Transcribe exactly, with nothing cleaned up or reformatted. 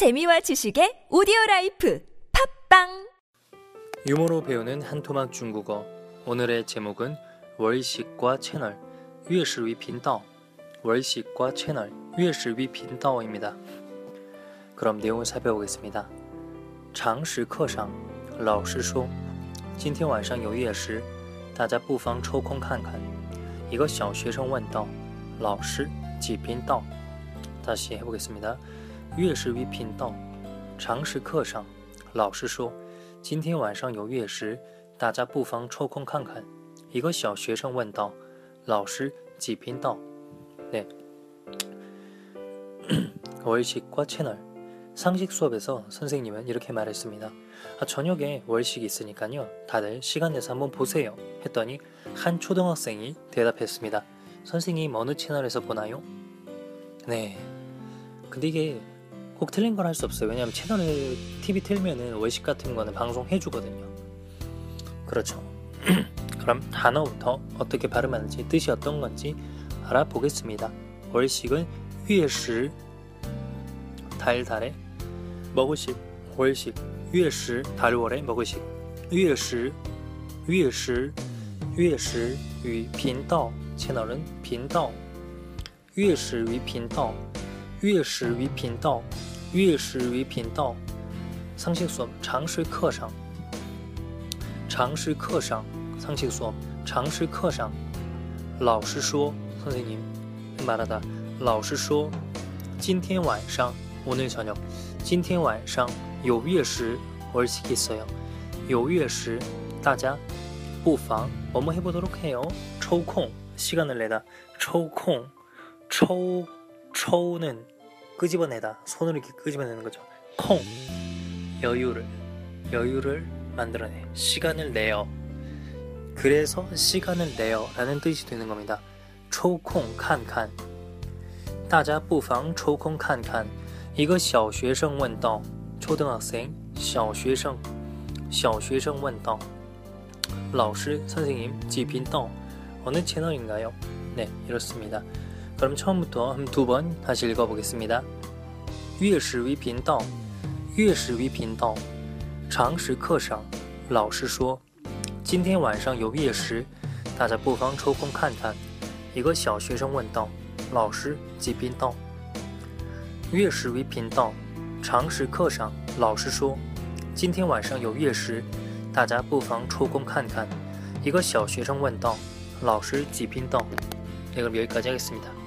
재미와 지식의 오디오라이프 팝빵! 유머로 배우는 한토막 중국어. 오늘의 제목은 월식과 채널, 유예시위 빈다오. 월식과 채널, 유예시위 빈다오입니다. 그럼 내용을 살펴보겠습니다. 常识课上老师说今天晚上有月食大家不妨抽空看看一个小学生问道老师几频道 다시 해보겠습니다. 月食与频道常识课上老师说今天晚上有月食大家不妨抽空看看一个小学生问道老师几频道 네. 월식과 채널. 상식 수업에서 선생님은 이렇게 말했습니다. 아, 저녁에 월식이 있으니까요. 다들 시간 내서 한번 보세요. 했더니 한 초등학생이 대답했습니다. 선생님 어느 채널에서 보나요? 네. 근데 이게 꼭 틀린 걸 할 수 없어요. 왜냐하면 채널을 티비 틀면은 월식 같은 거는 방송해주거든요. 그렇죠. 그럼 단어부터 어떻게 발음하는지 뜻이 어떤 건지 알아보겠습니다. 월식은 유예시 달달에 먹을식, 월식, 유예시, 달월에 먹을식, 유예시, 유예시, 유예시, 위 빈다오, 채널은 빈다오, 유예시 위 빈다오, 유예시 위 빈다오, 유예시 위 빈다오. 상식 수업, 장시 커상, 장시 커상, 상식 수업, 장시 커상. 老师说, 선생님 말하다, 老师说, 今天晚上. 오늘 저녁, 今天晚上有月食 월식이 있어요. 有月食 다자 不妨 뭐뭐 해보도록 해요. 抽空 시간을 내다. 抽空 초, 초는 끄집어내다. 손으로 이렇게 끄집어내는 거죠. 콩 여유를 여유를 만들어내. 시간을 내요. 그래서 시간을 내요 라는 뜻이 되는 겁니다. 抽空看看 다자 不妨抽空看看 一个小学生问道 초등학생 小学生 小学生问道 老师 선생님 几频道 어느 채널인가요? 네, 이렇습니다. 그럼 처음부터 두번 다시 읽어보겠습니다. 月时为频道 月时为频道 常识课上 老师说 今天晚上有月食 大家不妨抽空看看 一个小学生问道 老师几频道 月食为频道常识课上老师说今天晚上有月食大家不妨抽空看看一个小学生问道老师几频道 네, 그럼 여기까지 하겠습니다.